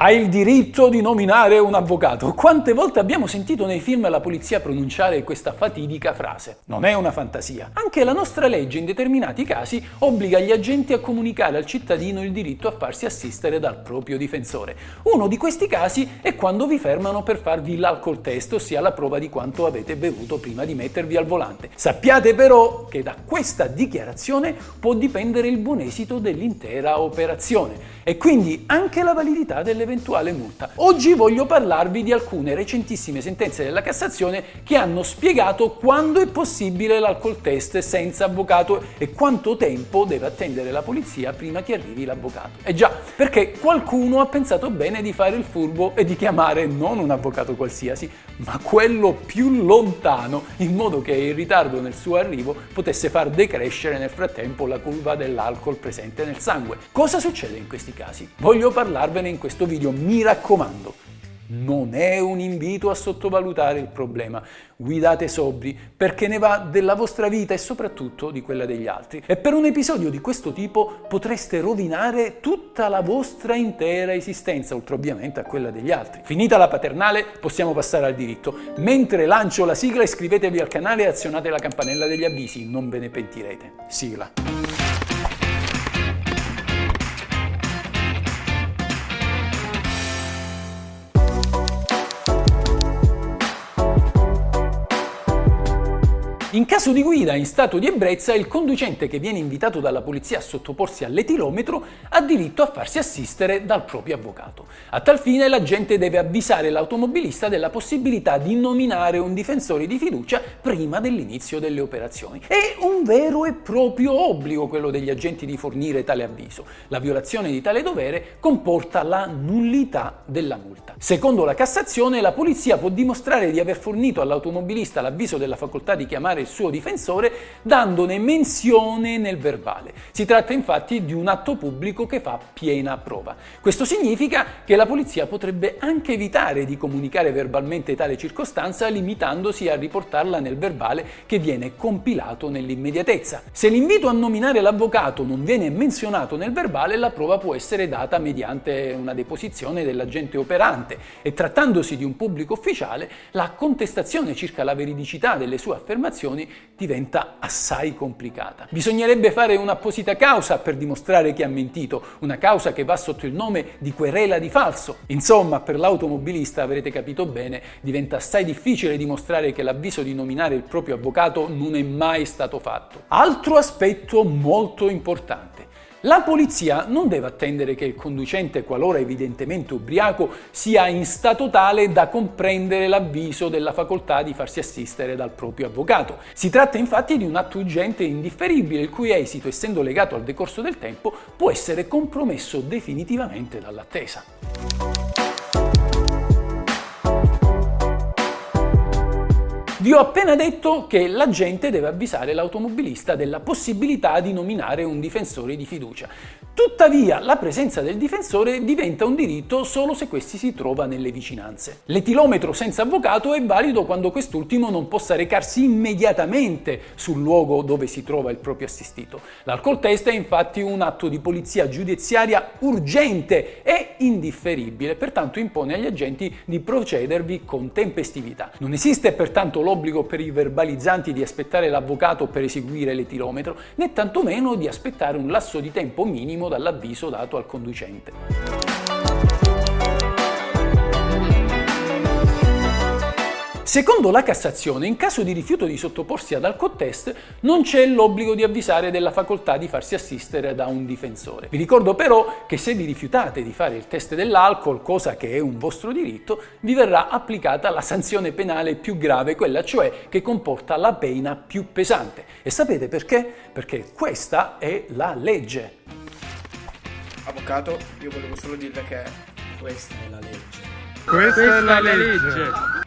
ha il diritto di nominare un avvocato. Quante volte abbiamo sentito nei film la polizia pronunciare questa fatidica frase? Non è una fantasia. Anche la nostra legge in determinati casi obbliga gli agenti a comunicare al cittadino il diritto a farsi assistere dal proprio difensore. Uno di questi casi è quando vi fermano per farvi l'alcol test, ossia la prova di quanto avete bevuto prima di mettervi al volante. Sappiate però che da questa dichiarazione può dipendere il buon esito dell'intera operazione e quindi anche la validità delle eventuale multa. Oggi voglio parlarvi di alcune recentissime sentenze della Cassazione che hanno spiegato quando è possibile l'alcol test senza avvocato e quanto tempo deve attendere la polizia prima che arrivi l'avvocato. E già, perché qualcuno ha pensato bene di fare il furbo e di chiamare non un avvocato qualsiasi, ma quello più lontano, in modo che il ritardo nel suo arrivo potesse far decrescere nel frattempo la curva dell'alcol presente nel sangue. Cosa succede in questi casi? Voglio parlarvene in questo video, mi raccomando. Non è un invito a sottovalutare il problema. Guidate sobri, perché ne va della vostra vita e soprattutto di quella degli altri. E per un episodio di questo tipo potreste rovinare tutta la vostra intera esistenza, oltre ovviamente a quella degli altri. Finita la paternale, possiamo passare al diritto. Mentre lancio la sigla, iscrivetevi al canale e azionate la campanella degli avvisi, non ve ne pentirete. Sigla. In caso di guida in stato di ebbrezza, il conducente che viene invitato dalla polizia a sottoporsi all'etilometro ha diritto a farsi assistere dal proprio avvocato. A tal fine l'agente deve avvisare l'automobilista della possibilità di nominare un difensore di fiducia prima dell'inizio delle operazioni. È un vero e proprio obbligo quello degli agenti di fornire tale avviso. La violazione di tale dovere comporta la nullità della multa. Secondo la Cassazione, la polizia può dimostrare di aver fornito all'automobilista l'avviso della facoltà di chiamare il suo difensore dandone menzione nel verbale. Si tratta infatti di un atto pubblico che fa piena prova. Questo significa che la polizia potrebbe anche evitare di comunicare verbalmente tale circostanza, limitandosi a riportarla nel verbale che viene compilato nell'immediatezza. Se l'invito a nominare l'avvocato non viene menzionato nel verbale, la prova può essere data mediante una deposizione dell'agente operante e, trattandosi di un pubblico ufficiale, la contestazione circa la veridicità delle sue affermazioni diventa assai complicata. Bisognerebbe fare un'apposita causa per dimostrare che ha mentito, una causa che va sotto il nome di querela di falso. Insomma, per l'automobilista, avrete capito bene, diventa assai difficile dimostrare che l'avviso di nominare il proprio avvocato non è mai stato fatto. Altro aspetto molto importante. La polizia non deve attendere che il conducente, qualora evidentemente ubriaco, sia in stato tale da comprendere l'avviso della facoltà di farsi assistere dal proprio avvocato. Si tratta infatti di un atto urgente e indifferibile, il cui esito, essendo legato al decorso del tempo, può essere compromesso definitivamente dall'attesa. Vi ho appena detto che l'agente deve avvisare l'automobilista della possibilità di nominare un difensore di fiducia. Tuttavia, la presenza del difensore diventa un diritto solo se questi si trova nelle vicinanze. L'etilometro senza avvocato è valido quando quest'ultimo non possa recarsi immediatamente sul luogo dove si trova il proprio assistito. L'alcol test è infatti un atto di polizia giudiziaria urgente e indifferibile, pertanto impone agli agenti di procedervi con tempestività. Non esiste pertanto l'obbligo per i verbalizzanti di aspettare l'avvocato per eseguire l'etilometro, né tantomeno di aspettare un lasso di tempo minimo dall'avviso dato al conducente. Secondo la Cassazione, in caso di rifiuto di sottoporsi ad alcol test, non c'è l'obbligo di avvisare della facoltà di farsi assistere da un difensore. Vi ricordo però che se vi rifiutate di fare il test dell'alcol, cosa che è un vostro diritto, vi verrà applicata la sanzione penale più grave, quella cioè che comporta la pena più pesante. E sapete perché? Perché questa è la legge. Avvocato, io volevo solo dirle che questa è la legge. Questa è la legge.